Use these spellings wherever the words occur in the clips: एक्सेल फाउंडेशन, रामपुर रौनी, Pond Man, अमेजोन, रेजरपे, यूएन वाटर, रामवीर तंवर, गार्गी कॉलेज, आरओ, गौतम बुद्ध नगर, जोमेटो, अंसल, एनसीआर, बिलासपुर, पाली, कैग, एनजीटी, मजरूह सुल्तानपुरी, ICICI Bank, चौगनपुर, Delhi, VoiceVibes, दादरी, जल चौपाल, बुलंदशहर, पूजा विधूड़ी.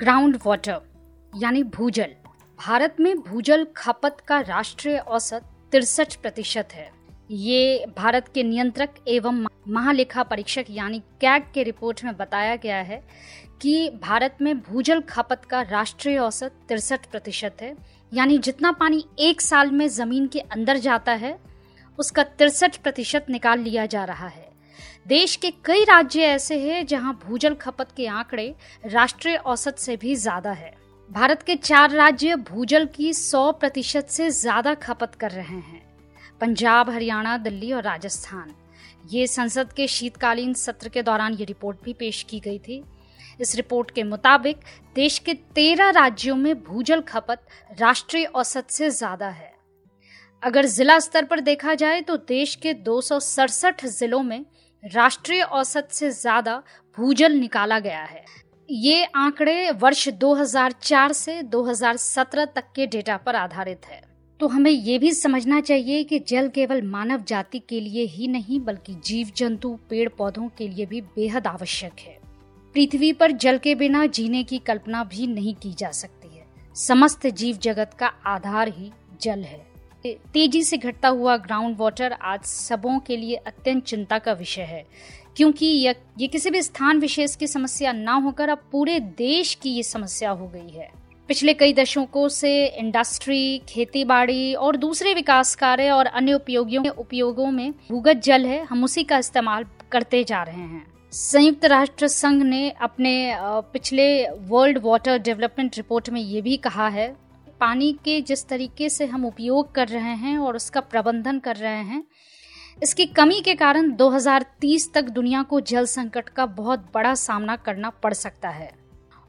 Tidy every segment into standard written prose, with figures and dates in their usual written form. Ground water यानी भूजल। भारत में भूजल खपत का राष्ट्रीय औसत 63% है। ये भारत के नियंत्रक एवं महालेखा परीक्षक यानी कैग के रिपोर्ट में बताया गया है कि भारत में भूजल खपत का राष्ट्रीय औसत 63% है, यानी जितना पानी एक साल में ज़मीन के अंदर जाता है उसका 63% निकाल लिया जा रहा है। देश के कई राज्य ऐसे हैं जहां भूजल खपत के आंकड़े राष्ट्रीय औसत से भी ज़्यादा है। भारत के 4 राज्य भूजल की 100% से ज़्यादा खपत कर रहे हैं, पंजाब, हरियाणा, दिल्ली और राजस्थान। ये संसद के शीतकालीन सत्र के दौरान ये रिपोर्ट भी पेश की गई थी। इस रिपोर्ट के मुताबिक देश के 13 राज्यों में भूजल खपत राष्ट्रीय औसत से ज़्यादा है। अगर जिला स्तर पर देखा जाए तो देश के 267 जिलों में राष्ट्रीय औसत से ज़्यादा भूजल निकाला गया है। ये आंकड़े वर्ष 2004 से 2017 तक के डेटा पर आधारित है। तो हमें ये भी समझना चाहिए कि जल केवल मानव जाति के लिए ही नहीं बल्कि जीव जंतु, पेड़ पौधों के लिए भी बेहद आवश्यक है। पृथ्वी पर जल के बिना जीने की कल्पना भी नहीं की जा सकती है। समस्त जीव जगत का आधार ही जल है। तेजी से घटता हुआ ग्राउंड वाटर आज सबों के लिए अत्यंत चिंता का विषय है, क्योंकि ये किसी भी स्थान विशेष की समस्या ना होकर अब पूरे देश की ये समस्या हो गई है। पिछले कई दशकों से इंडस्ट्री, खेतीबाड़ी और दूसरे विकास कार्य और अन्य उपयोगों में भूगत जल है, हम उसी का इस्तेमाल करते जा रहे हैं। संयुक्त राष्ट्र संघ ने अपने पिछले वर्ल्ड वाटर डेवलपमेंट रिपोर्ट में ये भी कहा है, पानी के जिस तरीके से हम उपयोग कर रहे हैं और उसका प्रबंधन कर रहे हैं, इसकी कमी के कारण 2030 तक दुनिया को जल संकट का बहुत बड़ा सामना करना पड़ सकता है।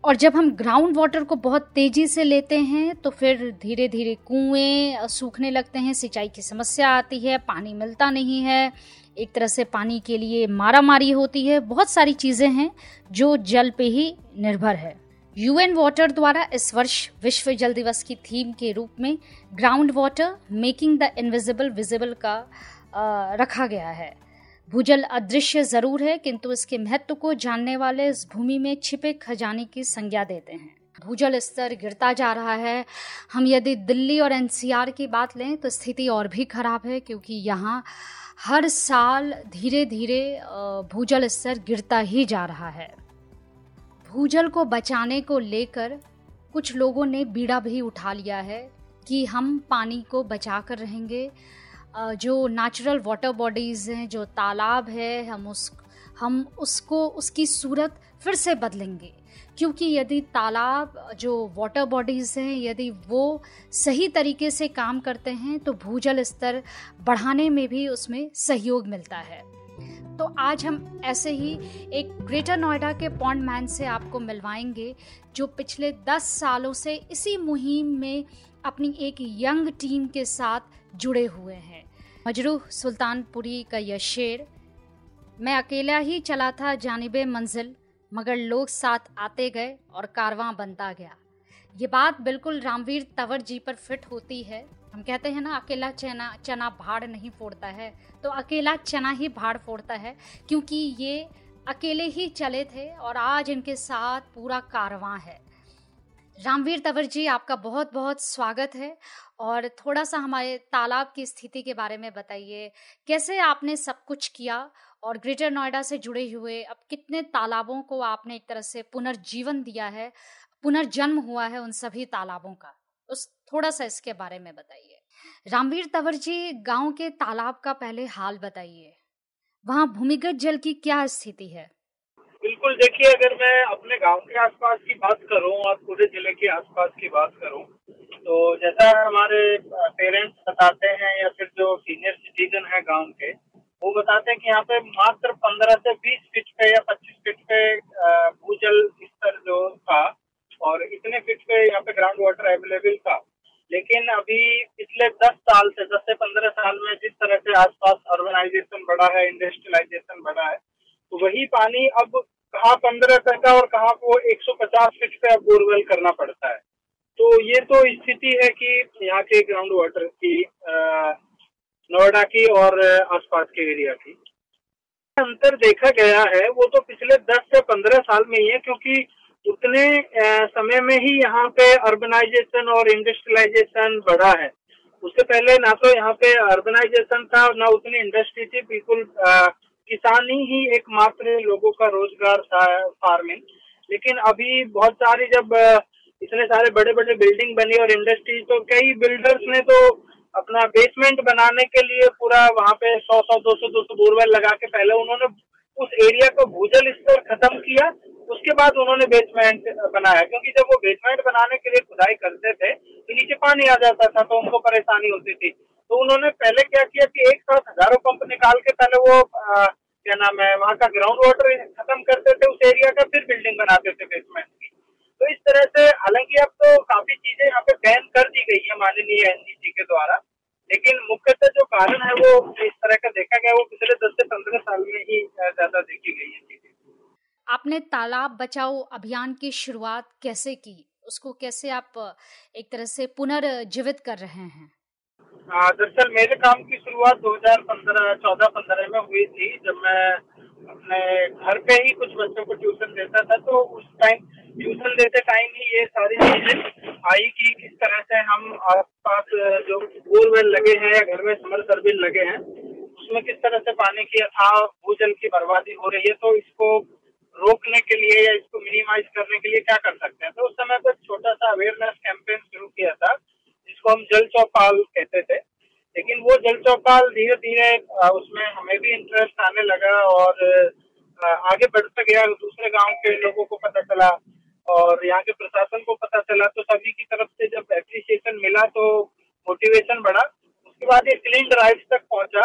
और जब हम ग्राउंड वाटर को बहुत तेजी से लेते हैं तो फिर धीरे धीरे कुएं सूखने लगते हैं, सिंचाई की समस्या आती है, पानी मिलता नहीं है, एक तरह से पानी के लिए मारामारी होती है। बहुत सारी चीज़ें हैं जो जल पे ही निर्भर है। यूएन वाटर द्वारा इस वर्ष विश्व जल दिवस की थीम के रूप में ground water making the invisible visible का रखा गया है। भूजल अदृश्य जरूर है, किंतु इसके महत्व को जानने वाले इस भूमि में छिपे खजाने की संज्ञा देते हैं। भूजल स्तर गिरता जा रहा है। हम यदि दिल्ली और एनसीआर की बात लें तो स्थिति और भी खराब है, क्योंकि यहाँ हर साल धीरे धीरे भूजल स्तर गिरता ही जा रहा है। भूजल को बचाने को लेकर कुछ लोगों ने बीड़ा भी उठा लिया है कि हम पानी को बचा कर रहेंगे। जो नेचुरल वाटर बॉडीज़ हैं, जो तालाब है, हम उसको उसकी सूरत फिर से बदलेंगे, क्योंकि यदि तालाब जो वाटर बॉडीज़ हैं यदि वो सही तरीके से काम करते हैं तो भूजल स्तर बढ़ाने में भी उसमें सहयोग मिलता है। तो आज हम ऐसे ही एक ग्रेटर नोएडा के पॉन्ड मैन से आपको मिलवाएंगे, जो पिछले 10 सालों से इसी मुहिम में अपनी एक यंग टीम के साथ जुड़े हुए हैं। मजरूह सुल्तानपुरी का यह शेर, मैं अकेला ही चला था जानिबे मंजिल, मगर लोग साथ आते गए और कारवां बनता गया। ये बात बिल्कुल रामवीर तंवर जी पर फिट होती है। हम कहते हैं ना, अकेला चना भाड़ नहीं फोड़ता है, तो अकेला चना ही भाड़ फोड़ता है, क्योंकि ये अकेले ही चले थे और आज इनके साथ पूरा कारवां है। रामवीर तंवर जी, आपका बहुत बहुत स्वागत है। और थोड़ा सा हमारे तालाब की स्थिति के बारे में बताइए, कैसे आपने सब कुछ किया और ग्रेटर नोएडा से जुड़े हुए अब कितने तालाबों को आपने एक तरह से पुनर्जीवन दिया है, पुनर्जन्म हुआ है उन सभी तालाबों का, उस थोड़ा सा इसके बारे में बताइए। रामवीर तंवर जी, गांव के तालाब का पहले हाल बताइए, वहां भूमिगत जल की क्या स्थिति है। बिल्कुल, देखिए अगर मैं अपने गांव के आसपास की बात करूं और पूरे जिले के आसपास की बात करूं तो जैसा हमारे पेरेंट्स बताते हैं या फिर जो सीनियर सिटीजन है गाँव के वो बताते हैं कि यहाँ पे मात्र 15 से 20 फीट पे या 25 फीट पे भूजल स्तर जो था और इतने फीट पे यहाँ पे ग्राउंड वाटर अवेलेबल था। लेकिन अभी पिछले 10 से 15 साल में जिस तरह से आसपास अर्बनाइजेशन बढ़ा है, इंडस्ट्रियलाइजेशन बढ़ा है, तो वही पानी अब कहाँ 15 पैसा और कहाँ को 150 फीट पे अब बोरवेल करना पड़ता है। तो ये तो स्थिति है कि यहाँ के ग्राउंड वाटर की, नोएडा की और आसपास के एरिया की अंतर देखा गया है, वो तो पिछले 10 से 15 साल में ही है, क्योंकि उतने समय में ही यहाँ पे अर्बनाइजेशन और इंडस्ट्रियलाइजेशन बढ़ा है। उससे पहले ना तो यहाँ पे अर्बनाइजेशन था, ना उतनी इंडस्ट्री थी, बिल्कुल किसानी ही एकमात्र लोगों का रोजगार था, फार्मिंग। लेकिन अभी बहुत सारी जब इतने सारे बड़े बड़े बिल्डिंग बनी और इंडस्ट्री, तो कई बिल्डर्स ने तो अपना बेसमेंट बनाने के लिए पूरा वहाँ पे 100-100, 200-200 बोरवेल लगा के पहले उन्होंने उस एरिया को भूजल स्तर खत्म किया, उसके बाद उन्होंने बेसमेंट बनाया। क्योंकि जब वो बेसमेंट बनाने के लिए खुदाई करते थे तो नीचे पानी आ जाता था, तो उनको परेशानी होती थी। तो उन्होंने पहले क्या किया कि एक साथ हजारों पंप निकाल के पहले वो क्या नाम है वहाँ का ग्राउंड वाटर खत्म करते थे उस एरिया का, फिर बिल्डिंग बनाते थे बेसमेंट की। तो इस तरह से, हालांकि अब तो काफी चीजें यहाँ पे बैन कर दी गई है माननीय एनजीटी के द्वारा, लेकिन मुख्यतः जो कारण है वो इस तरह का देखा गया, वो पिछले 10 से 15 साल में ही ज्यादा देखी गई है चीजें। आपने तालाब बचाओ अभियान की शुरुआत कैसे की, उसको कैसे आप एक तरह से पुनर्जीवित कर रहे हैं? दरअसल मेरे काम की शुरुआत 2014-15 में हुई थी, जब मैं अपने घर पे ही कुछ बच्चों को ट्यूशन देता था। तो उस टाइम ट्यूशन देते टाइम ही ये सारी चीजें आई कि किस तरह से हम आसपास जो बोरवेल लगे हैं या घर में समरसेबिल लगे हैं, उसमें किस तरह से पानी की अथाह भूजल की बर्बादी हो रही है, तो इसको रोकने के लिए या इसको मिनिमाइज करने के लिए क्या कर सकते हैं। तो उस समय पर छोटा सा अवेयरनेस कैंपेन शुरू किया था, जिसको हम जल चौपाल कहते थे। लेकिन वो जल चौपाल धीरे धीरे उसमें हमें भी इंटरेस्ट आने लगा और आगे बढ़ता गया। दूसरे गांव के लोगों को पता चला और यहाँ के प्रशासन को पता चला, तो सभी की तरफ से जब एप्रिसिएशन मिला तो मोटिवेशन बढ़ा। उसके बाद ये क्लीन ड्राइव तक पहुँचा,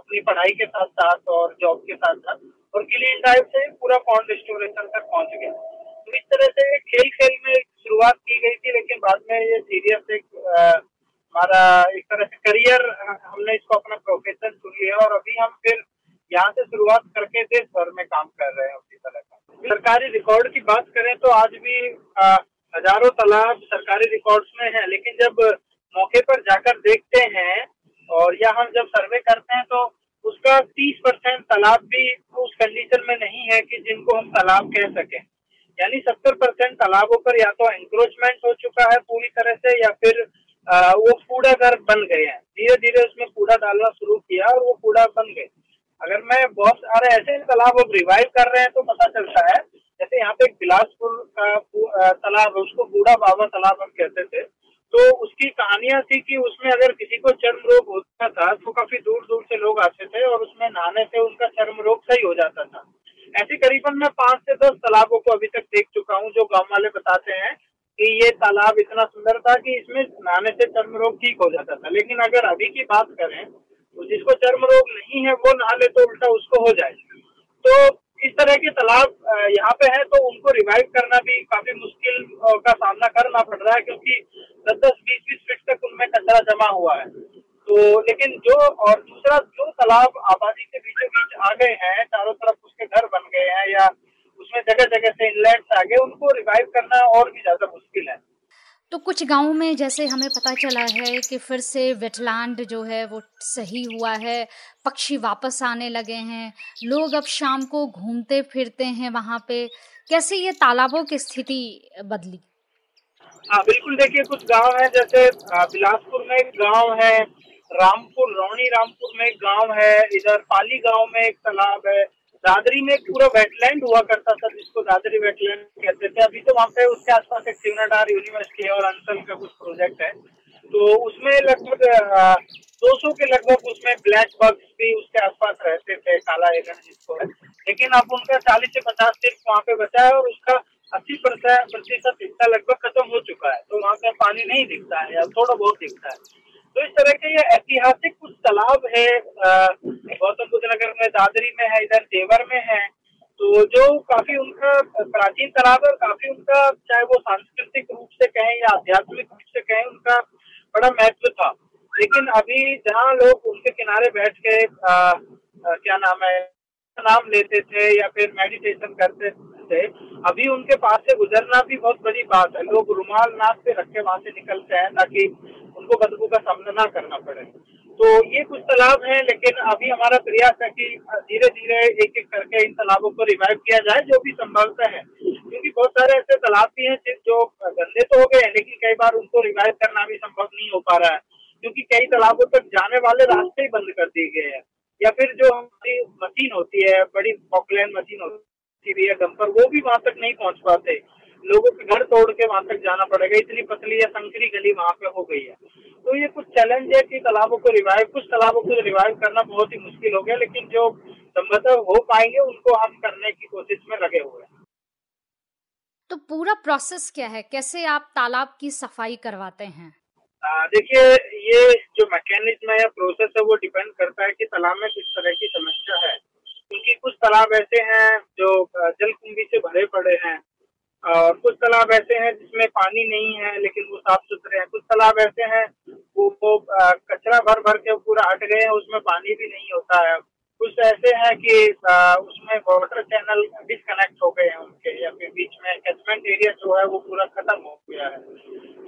अपनी पढ़ाई के साथ साथ और जॉब के साथ साथ, और क्लीन ड्राइव से पूरा पॉन्ड रिस्टोरेशन तक पहुँच गया। तो इस तरह से खेल खेल में शुरुआत की गई थी, लेकिन बाद में ये सीरियस एक हमारा एक तरह से करियर, हमने इसको अपना प्रोफेशन चुन लिया और अभी हम फिर यहाँ से शुरुआत करके देश भर में काम कर रहे हैं। उसी तरह का सरकारी रिकॉर्ड की बात करें तो आज भी हजारों तालाब सरकारी रिकॉर्ड्स में है, लेकिन जब मौके पर जाकर देखते हैं और या हम जब सर्वे करते हैं तो उसका 30% तालाब भी उस कंडीशन में नहीं है कि जिनको हम तालाब कह सकें। यानी 70% तालाबों पर या तो एंक्रोचमेंट हो चुका है पूरी तरह से, या फिर वो कूड़ाघर बन गए हैं। धीरे धीरे उसमें कूड़ा डालना शुरू किया और वो कूड़ा बन गए। अगर मैं बहुत सारे ऐसे तालाब अब रिवाइव कर रहे हैं तो पता चलता है, जैसे यहाँ पे बिलासपुर का तालाब, उसको बूढ़ा बाबा तालाब हम कहते थे, तो उसकी कहानियां थी कि उसमें अगर किसी को चर्म रोग होता था तो काफी दूर दूर से लोग आते थे और उसमें नहाने से उसका चर्म रोग सही हो जाता था। ऐसे करीबन मैं 5 से 10 तालाबों को अभी तक देख चुका हूँ, जो गाँव वाले बताते हैं कि ये तालाब इतना सुंदर था कि इसमें नहाने से चर्म रोग ठीक हो जाता था। लेकिन अगर अभी की बात करें तो जिसको चर्म रोग नहीं है वो नहा ले तो उल्टा उसको हो जाए। तो इस तरह के तालाब यहाँ पे है, तो उनको रिवाइव करना भी काफी मुश्किल का सामना करना पड़ रहा है, क्योंकि 10-10, 20-20 फीट तक उनमें कचरा जमा हुआ है। तो लेकिन जो और दूसरा जो तालाब आबादी के बीचों बीच आ गए हैं, चारों तरफ उसके घर बन गए हैं या उसमें जगह जगह से इनलेट्स आ गए, उनको रिवाइव करना और भी ज्यादा मुश्किल है। तो कुछ गाँव में जैसे हमें पता चला है कि फिर से वेटलैंड जो है वो सही हुआ है, पक्षी वापस आने लगे हैं, लोग अब शाम को घूमते फिरते हैं वहाँ पे। कैसे ये तालाबों की स्थिति बदली? हाँ बिल्कुल, देखिए कुछ गांव है, जैसे बिलासपुर में एक गाँव है, रामपुर रौनी रामपुर में एक गाँव है, इधर पाली गाँव में एक तालाब है, दादरी में पूरा वेटलैंड हुआ करता था जिसको दादरी वेटलैंड कहते थे। अभी तो वहाँ पे उसके आसपास एक शिवनाडार यूनिवर्सिटी है और अंसल का कुछ प्रोजेक्ट है, तो उसमें लगभग 200 के लगभग उसमें ब्लैक बग्स भी उसके आसपास रहते थे, काला एगन जिसको है। लेकिन अब उनका 40 से 50 सिर्फ वहाँ पे बचा है और उसका 80% हिस्सा लगभग खत्म हो चुका है, तो वहाँ पे पानी नहीं दिखता है या थोड़ा बहुत दिखता है। तो इस तरह के ये ऐतिहासिक कुछ तालाब है, गौतम बुद्ध नगर में, दादरी में है, इधर देवर में है, तो जो काफी उनका प्राचीन तालाब है और काफी उनका चाहे वो सांस्कृतिक रूप से कहें या आध्यात्मिक रूप से कहें उनका बड़ा महत्व था। लेकिन अभी जहाँ लोग उनके किनारे बैठ के क्या नाम है नाम लेते थे या फिर मेडिटेशन करते थे, अभी उनके पास से गुजरना भी बहुत बड़ी बात है। लोग रुमाल नाक पे रख के वहाँ से निकलते हैं ताकि उनको बदबू का सामना ना करना पड़े। तो ये कुछ तालाब हैं, लेकिन अभी हमारा प्रयास है कि धीरे धीरे एक एक करके इन तालाबों को रिवाइव किया जाए जो भी संभवता है, क्योंकि बहुत सारे ऐसे तालाब भी हैं सिर्फ जो गंदे तो हो गए हैं, लेकिन कई बार उनको रिवाइव करना भी संभव नहीं हो पा रहा है, क्योंकि कई तालाबों तक जाने वाले रास्ते ही बंद कर दिए गए हैं, या फिर जो हमारी मशीन होती है, बड़ी पॉपुलर मशीन होती है डंपर, वो भी वहाँ तक नहीं पहुँच पाते, लोगों के घर तोड़ के वहाँ तक जाना पड़ेगा, इतनी पतली या संकरी गली वहाँ पे हो गई है। तो ये कुछ चैलेंज है कि तालाबों को रिवाइव, कुछ तालाबों को रिवाइव करना बहुत ही मुश्किल हो गया, लेकिन जो संभव हो पाएंगे उनको हम करने की कोशिश में लगे हुए हैं। तो पूरा प्रोसेस क्या है, कैसे आप तालाब की सफाई करवाते हैं? देखिए, ये जो मैकेनिज्म है या प्रोसेस है वो डिपेंड करता है कि तालाब में किस तरह की समस्या है, क्योंकि कुछ तालाब ऐसे हैं जो जलकुंभी से भरे पड़े हैं, और कुछ तालाब ऐसे हैं जिसमें पानी नहीं है लेकिन वो साफ सुथरे हैं, कुछ तालाब ऐसे हैं वो कचरा भर भर के पूरा हट गए हैं, उसमें पानी भी नहीं होता है, कुछ ऐसे हैं कि उसमें वाटर चैनल डिस्कनेक्ट हो गए हैं उनके, या फिर बीच में कैचमेंट एरिया जो है वो पूरा खत्म हो गया है।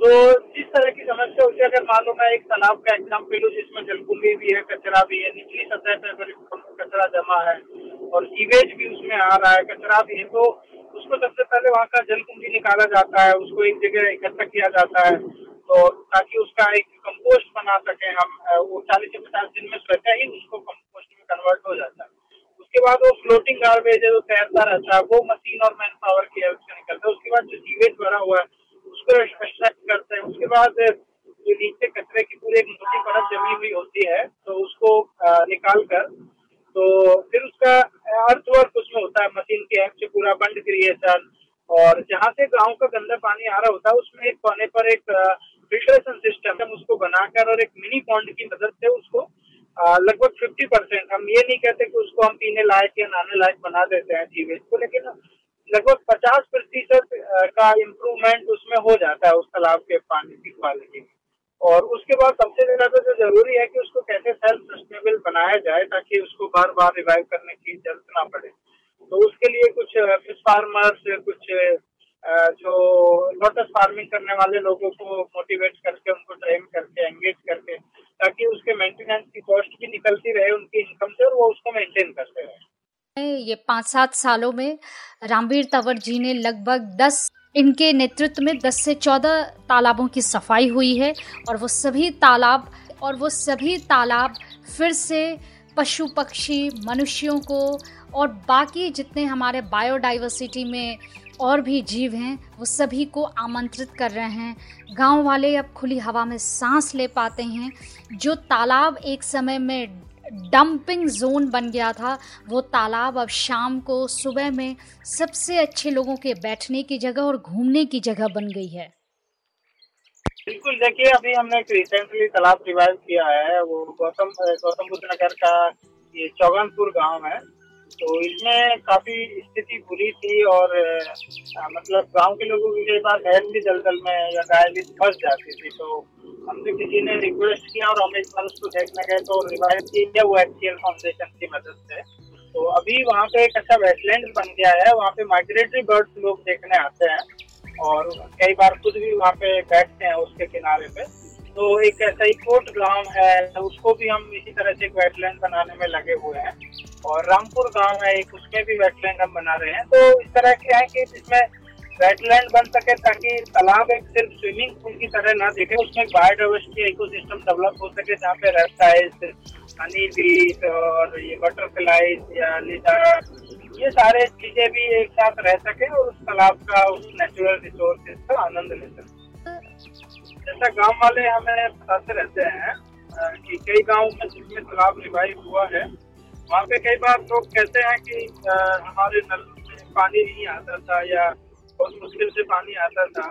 तो जिस तरह की समस्या होती है, अगर मान लो मैं एक तालाब का एग्जाम्पल हूँ जिसमें जलकुंभी भी है, कचरा भी है, निचली सतह पर अगर कचरा जमा है और सीवेज भी उसमें आ रहा है, कचरा भी है, तो उसको सबसे पहले वहाँ का जलकुंभी निकाला जाता है, उसको एक जगह इकट्ठा किया जाता है, तो ताकि उसका एक कंपोस्ट बना सके हम, वो 40 से 50 दिन में स्वतः ही उसको कंपोस्ट में कन्वर्ट हो जाता है। उसके बाद वो फ्लोटिंग गार्बेज है जो तैरता रहता है, वो मशीन और मैन पावर की हेल्प से निकलता है। उसके बाद जो सीवेज भरा हुआ है उसको एक्सट्रैक्ट करते हैं। उसके बाद जो नीचे कचरे की पूरी एक मोटी परत जमी हुई होती है तो उसको निकाल कर, तो फिर उसका अर्थवर्क उसमें होता है मशीन के हेल्प से, पूरा बंड क्रिएशन, और जहाँ से गांव का गंदा पानी आ रहा होता है उसमें एक कोने पर एक फिल्ट्रेशन सिस्टम हम उसको बनाकर और एक मिनी पॉन्ड की मदद से उसको लगभग 50%, हम ये नहीं कहते कि उसको हम पीने लायक या नहाने लायक बना देते हैं सीवेज को, लेकिन लगभग 50% का इम्प्रूवमेंट उसमें हो जाता है उस तालाब के पानी की क्वालिटी में। और उसके बाद सबसे ज्यादा जो जरूरी है कि उसको कैसे सेल्फ सस्टेनेबल बनाया जाए ताकि उसको बार बार रिवाइव करने की जरूरत ना पड़े। तो उसके लिए कुछ फिश फार्मर्स, कुछ जो लोटस फार्मिंग करने वाले लोगों को मोटिवेट करके, उनको ट्रेन करके, एंगेज करके, ताकि उसके मेंटेनेंस की कॉस्ट भी निकलती रहे उनकी इनकम से और वो उसको मेंटेन करते रहे। ये 5-7 सालों में रामवीर तंवर जी ने लगभग 10, इनके नेतृत्व में 10 से 14 तालाबों की सफाई हुई है और वो सभी तालाब फिर से पशु पक्षी, मनुष्यों को और बाकी जितने हमारे बायोडाइवर्सिटी में और भी जीव हैं वो सभी को आमंत्रित कर रहे हैं। गांव वाले अब खुली हवा में सांस ले पाते हैं। जो तालाब एक समय में डंपिंग जोन बन गया था वो तालाब अब शाम को, सुबह में सबसे अच्छे लोगों के बैठने की जगह और घूमने की जगह बन गई है। बिल्कुल, देखिए अभी हमने एक रिसेंटली तालाब रिवाइव किया है, वो गौतम बुद्ध नगर का ये चौगनपुर गांव है। तो इसमें काफी स्थिति बुरी थी और मतलब गांव के लोगों की कई बार भैंस भी जलजल में या गाय भी फंस जाती थी, तो हमसे किसी ने रिक्वेस्ट किया और हम एक बार उसको देखने गए तो रिवाइव किया वो एक्सेल फाउंडेशन की मदद से। तो अभी वहाँ पे एक अच्छा वेटलैंड बन गया है, वहाँ पे माइग्रेटरी बर्ड्स लोग देखने आते हैं और कई बार खुद भी वहाँ पे बैठते हैं उसके किनारे पे। तो एक ऐसा ही कोट गाँव है, उसको भी हम इसी तरह से एक वेटलैंड बनाने में लगे हुए हैं, और रामपुर गाँव है एक, उसमें भी वेटलैंड हम बना रहे हैं। तो इस तरह के है कि जिसमें वेटलैंड बन सके ताकि तालाब एक सिर्फ स्विमिंग पूल की तरह ना दिखे, उसमें बायोडाइवर्सिटी इकोसिस्टम डेवलप हो सके जहाँ पे रेप्टाइल्स, हनी बीज और ये बटरफ्लाइज या लिजार्ड, ये सारे चीजें भी एक साथ रह सके और उस तालाब का, उस नेचुरल रिसोर्सेज का आनंद ले सके। जैसा गाँव वाले हमें बताते रहते हैं कि कई गाँव में जिसमें तालाब रिवाइव हुआ है वहाँ पे कई बार लोग कहते हैं कि हमारे नल में पानी नहीं आता था या बहुत मुश्किल से पानी आता था,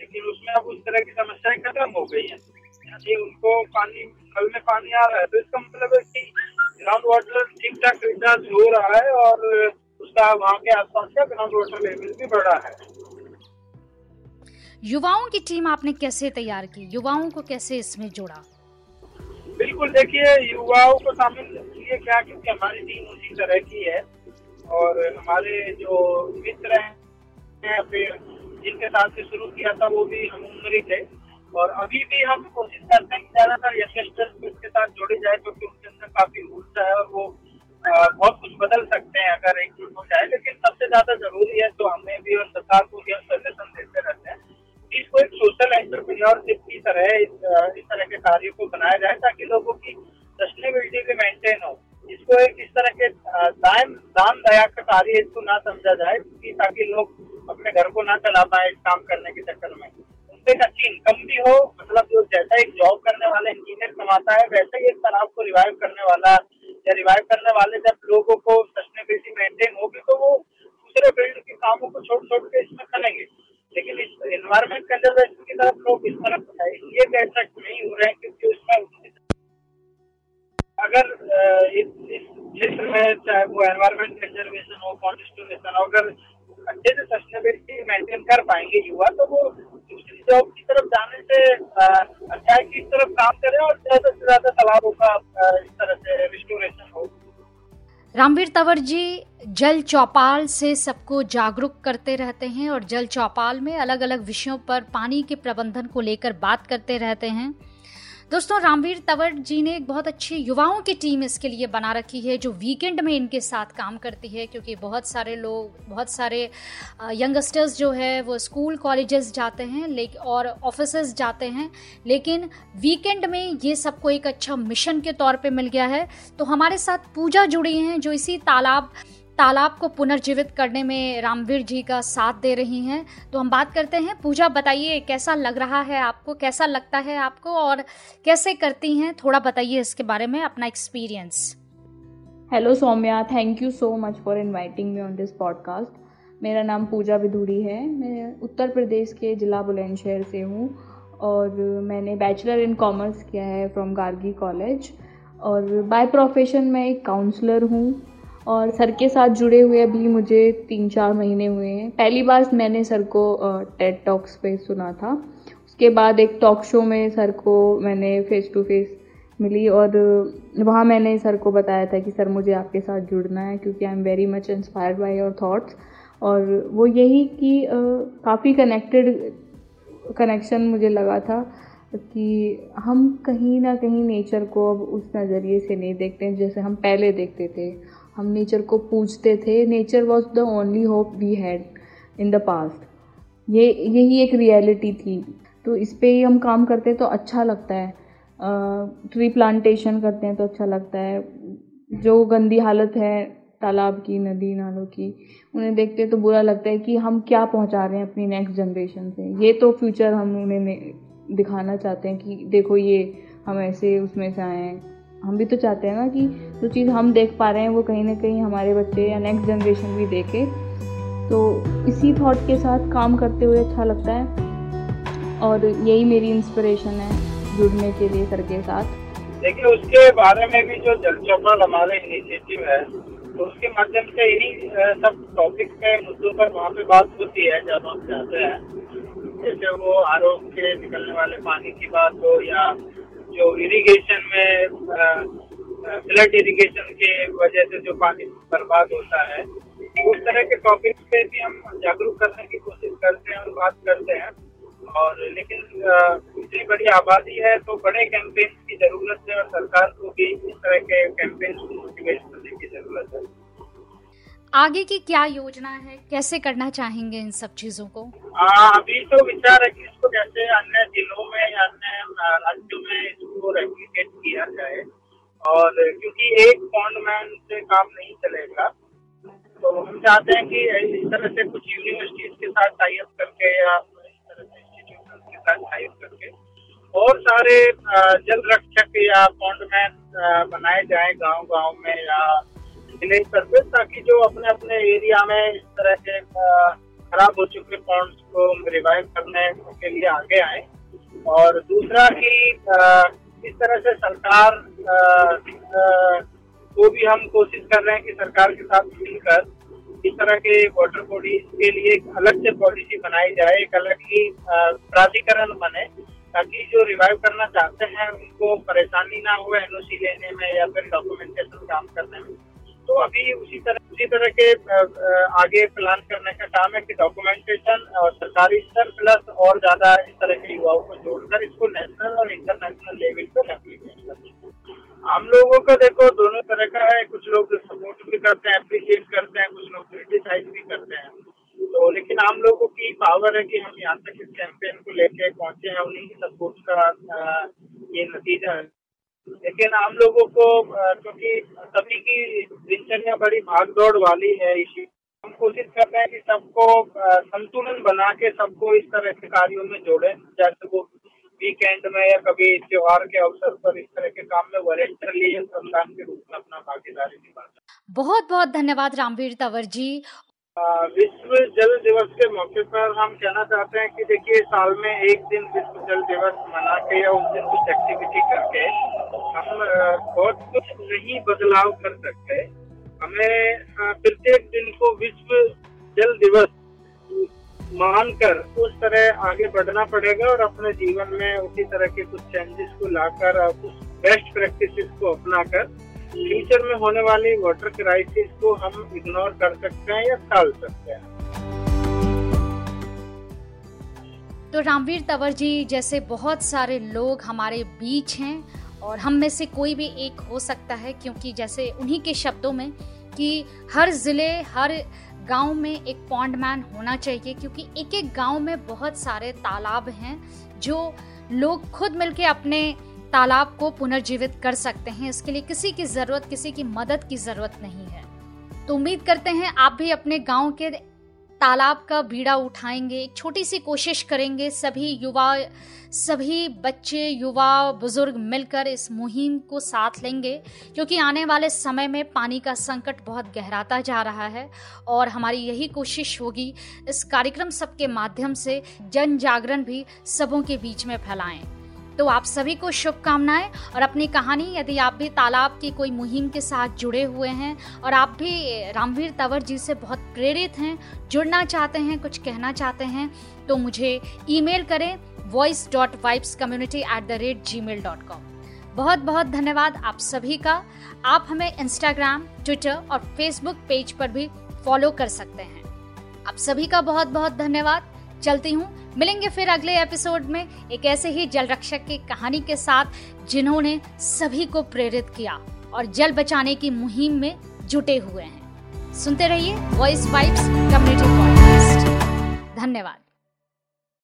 लेकिन उसमें अब उस तरह की समस्याएं खत्म हो गई है, यानी उनको पानी, नल में पानी आ रहा है तो इसका मतलब है कि ग्राउंड वाटर ठीक ठाक रिचार्ज हो रहा है और उसका वहाँ के आसपास का ग्राउंड वाटर लेवल भी बढ़ा है। युवाओं की टीम आपने कैसे तैयार की, युवाओं को कैसे इसमें जोड़ा? बिल्कुल, देखिए युवाओं को शामिल इसलिए क्या क्योंकि हमारी टीम उसी तरह की है और हमारे जो मित्र हैं फिर जिनके साथ से शुरू किया था वो भी हम उम्र थे और अभी भी हम कोशिश करते हैं ज्यादातर यंगस्टर्स इसके साथ जोड़े जाए तो उनके अंदर काफी ऊर्जा है और वो बहुत कुछ बदल सकते हैं अगर एकजुट हो जाए। लेकिन सबसे ज्यादा जरूरी है तो हमें भी और सरकार को भी हम सजेशन देते रहते हैं इसको एक सोशल एंटरप्रेन्योरशिप की तरह इस तरह के कार्यों को बनाया जाए ताकि लोगों की सस्टेनेबिलिटी भी मेंटेन हो। इसको एक इस तरह के दान दया का कार्य इसको ना समझा जाए क्योंकि ताकि लोग अपने घर को ना चला पाए इस काम करने के चक्कर में। उनसे एक अच्छी इनकम भी हो, मतलब जो जैसा एक जॉब करने वाला इंजीनियर कमाता है वैसे ही एक शराब को रिवाइव करने वाला या रिवाइव करने वाले जब लोगों को सस्टेनेबिलिटी मेंटेन होगी तो वो दूसरे फील्ड के कामों को छोड़ के इसमें करेंगे। लेकिन इस एनवायरमेंट कंजर्वेशन की तरफ लोग इस तरह ये अट्रैक्ट नहीं हो रहे हैं क्योंकि उसमें अगर इस क्षेत्र में चाहे वो एनवायरमेंट कंजर्वेशन हो, फॉरेस्टेशन हो, अगर अच्छे से सस्टेनेबिलिटी मेंटेन कर पाएंगे युवा तो वो दूसरी जॉब की तरफ जाने से अच्छा है कि इस तरफ काम करें और ज्यादा से ज्यादा तालाबों का इस तरह से रिस्टोरेशन हो। रामवीर तंवर जी, जल चौपाल से सबको जागरूक करते रहते हैं और जल चौपाल में अलग अलग विषयों पर पानी के प्रबंधन को लेकर बात करते रहते हैं। दोस्तों, रामवीर तंवर जी ने एक बहुत अच्छी युवाओं की टीम इसके लिए बना रखी है जो वीकेंड में इनके साथ काम करती है, क्योंकि बहुत सारे यंगस्टर्स जो है वो स्कूल कॉलेजेस जाते हैं लेकिन और ऑफिसेस जाते हैं, लेकिन वीकेंड में ये सबको एक अच्छा मिशन के तौर पे मिल गया है। तो हमारे साथ पूजा जुड़ी हैं जो इसी तालाब को पुनर्जीवित करने में रामवीर जी का साथ दे रही हैं। तो हम बात करते हैं। पूजा, बताइए कैसा लग रहा है आपको, कैसा लगता है आपको और कैसे करती हैं, थोड़ा बताइए इसके बारे में अपना experience. Hello Saumya, thank you so much for inviting me on this podcast. मेरा नाम पूजा विधूड़ी है, मैं उत्तर प्रदेश के जिला बुलंदशहर से हूँ और मैंने बैचलर इन कॉमर्स किया है फ्रॉम गार्गी कॉलेज और बाय प्रोफेशन मैं एक काउंसलर हूँ और सर के साथ जुड़े हुए अभी मुझे 3-4 महीने हुए हैं। पहली बार मैंने सर को टेड टॉक्स पे सुना था, उसके बाद एक टॉक शो में सर को मैंने फेस टू फेस मिली और वहाँ मैंने सर को बताया था कि सर मुझे आपके साथ जुड़ना है क्योंकि I am very much inspired by your thoughts. और वो यही कि काफ़ी कनेक्शन मुझे लगा था कि हम कहीं ना कहीं नेचर को अब उस नज़रिए से नहीं देखते हैं जैसे हम पहले देखते थे। हम नेचर को पूजते थे, nature was the only hope we had in the past, यही एक रियलिटी थी। तो इस पर ही हम काम करते हैं तो अच्छा लगता है। ट्री प्लांटेशन करते हैं तो अच्छा लगता है। जो गंदी हालत है तालाब की, नदी नालों की, उन्हें देखते हैं तो बुरा लगता है कि हम क्या पहुंचा रहे हैं अपनी नेक्स्ट जनरेशन से। ये तो फ्यूचर हम उन्हें दिखाना चाहते हैं कि देखो ये हम ऐसे उसमें से आए हैं। हम भी तो चाहते हैं ना कि जो चीज़ हम देख पा रहे हैं वो कहीं ना कहीं हमारे बच्चे या नेक्स्ट जनरेशन भी देखे। तो इसी थॉट के साथ काम करते हुए अच्छा लगता है और यही मेरी इंस्पिरेशन है जुड़ने के लिए सर के साथ। देखिए, उसके बारे में भी जो जल चौपाल हमारे इनिशिएटिव है तो उसके माध्यम से इन्हीं सब टॉपिक पे मुद्दों पर वहाँ पे बात होती है जब हम चाहते हैं, जैसे वो आरओ के निकलने वाले पानी की बात हो या जो इरिगेशन में फ्लड इरिगेशन के वजह से जो पानी बर्बाद होता है, उस तरह के टॉपिक पे भी हम जागरूक करने की कोशिश करते हैं और बात करते हैं। और लेकिन इतनी बड़ी आबादी है तो बड़े कैंपेन्स की जरूरत है और सरकार को भी इस तरह के कैंपेन्स को मोटिवेट करने की जरूरत है। आगे की क्या योजना है, कैसे करना चाहेंगे इन सब चीजों को? अभी तो विचार है कि इसको जैसे अन्य जिलों में या अन्य राज्यों में इसको रेप्लिकेट किया जाए और क्योंकि एक फॉन्डमैन से काम नहीं चलेगा तो हम चाहते हैं कि इस तरह से कुछ यूनिवर्सिटीज के साथ टाई अप करके या इस तरह से इंस्टीट्यूशन के साथ टाई अप करके और सारे जल रक्षक या फॉन्डमैन बनाए जाए गांव-गांव में या विलेज सर्विस, ताकि जो अपने अपने एरिया में इस तरह के खराब हो चुके पॉन्ड्स को रिवाइव करने के लिए आगे आए। और दूसरा कि इस तरह से सरकार को भी हम कोशिश कर रहे हैं कि सरकार के साथ मिलकर इस तरह के वाटर बॉडीज के लिए एक अलग से पॉलिसी बनाई जाए, एक अलग ही प्राधिकरण बने ताकि जो रिवाइव करना चाहते हैं उनको परेशानी ना हो एनओसी लेने में या फिर डॉक्यूमेंटेशन काम करने में। तो अभी उसी तरह इसी तरह के आगे प्लान करने का काम है कि डॉक्यूमेंटेशन और सरकारी स्तर प्लस और ज्यादा इस तरह के युवाओं को जोड़कर इसको नेशनल और इंटरनेशनल लेवल पर एप्लीकेशन करना। हम लोगों का देखो दोनों तरह का है, कुछ लोग सपोर्ट भी करते हैं, एप्रिशिएट करते हैं, कुछ लोग क्रिटिसाइज भी करते हैं, तो लेकिन हम लोगों की पावर है कि हम यहाँ तक इस कैंपेन को लेके पहुंचे हैं। उन्हीं की सपोर्ट का ये नतीजा है। लेकिन हम लोगों को क्योंकि सभी की दिनचर्या बड़ी भागदौड़ वाली है, इसी हम कोशिश कर रहे हैं कि सबको संतुलन बना के सबको इस तरह के कार्यों में जोड़े, जैसे वो वीकेंड में या कभी त्योहार के अवसर पर इस तरह के काम में वॉलंटियरली श्रमदान के रूप में अपना भागीदारी निभाता। बहुत बहुत धन्यवाद रामवीर तंवर जी। विश्व जल दिवस के मौके पर हम कहना चाहते हैं कि देखिए साल में एक दिन विश्व जल दिवस मना के या उस दिन कुछ एक्टिविटी करके हम बहुत कुछ नहीं बदलाव कर सकते। हमें प्रत्येक दिन को विश्व जल दिवस मानकर उस तरह आगे बढ़ना पड़ेगा और अपने जीवन में उसी तरह के कुछ चेंजेस को लाकर और कुछ बेस्ट प्रैक्टिसेस को अपनाकर फ्यूचर में होने वाली वाटर क्राइसिस को हम इग्नोर कर सकते हैं या टाल सकते हैं। तो रामवीर तंवर जी जैसे बहुत सारे लोग हमारे बीच हैं और हम में से कोई भी एक हो सकता है, क्योंकि जैसे उन्हीं के शब्दों में कि हर जिले हर गांव में एक पॉन्ड मैन होना चाहिए, क्योंकि एक एक गांव में बहुत सारे तालाब हैं जो लोग खुद मिलके अपने तालाब को पुनर्जीवित कर सकते हैं। इसके लिए किसी की ज़रूरत, किसी की मदद की ज़रूरत नहीं है। तो उम्मीद करते हैं आप भी अपने गांव के तालाब का बीड़ा उठाएंगे, एक छोटी सी कोशिश करेंगे। सभी युवा, सभी बच्चे, युवा, बुजुर्ग मिलकर इस मुहिम को साथ लेंगे, क्योंकि आने वाले समय में पानी का संकट बहुत गहराता जा रहा है और हमारी यही कोशिश होगी इस कार्यक्रम सबके माध्यम से जन जागरण भी सबों के बीच में फैलाएं। तो आप सभी को शुभकामनाएं और अपनी कहानी, यदि आप भी तालाब की कोई मुहिम के साथ जुड़े हुए हैं और आप भी रामवीर तंवर जी से बहुत प्रेरित हैं, जुड़ना चाहते हैं, कुछ कहना चाहते हैं, तो मुझे ईमेल करें voice.vibescommunity@gmail.com। बहुत बहुत धन्यवाद आप सभी का। आप हमें इंस्टाग्राम, ट्विटर और फेसबुक पेज पर भी फॉलो कर सकते हैं। आप सभी का बहुत बहुत धन्यवाद। चलती हूँ, मिलेंगे फिर अगले एपिसोड में एक ऐसे ही जल रक्षक की कहानी के साथ, जिन्होंने सभी को प्रेरित किया और जल बचाने की मुहिम में जुटे हुए हैं। सुनते रहिए वॉइस वाइब्स कम्युनिटी पॉडकास्ट। धन्यवाद।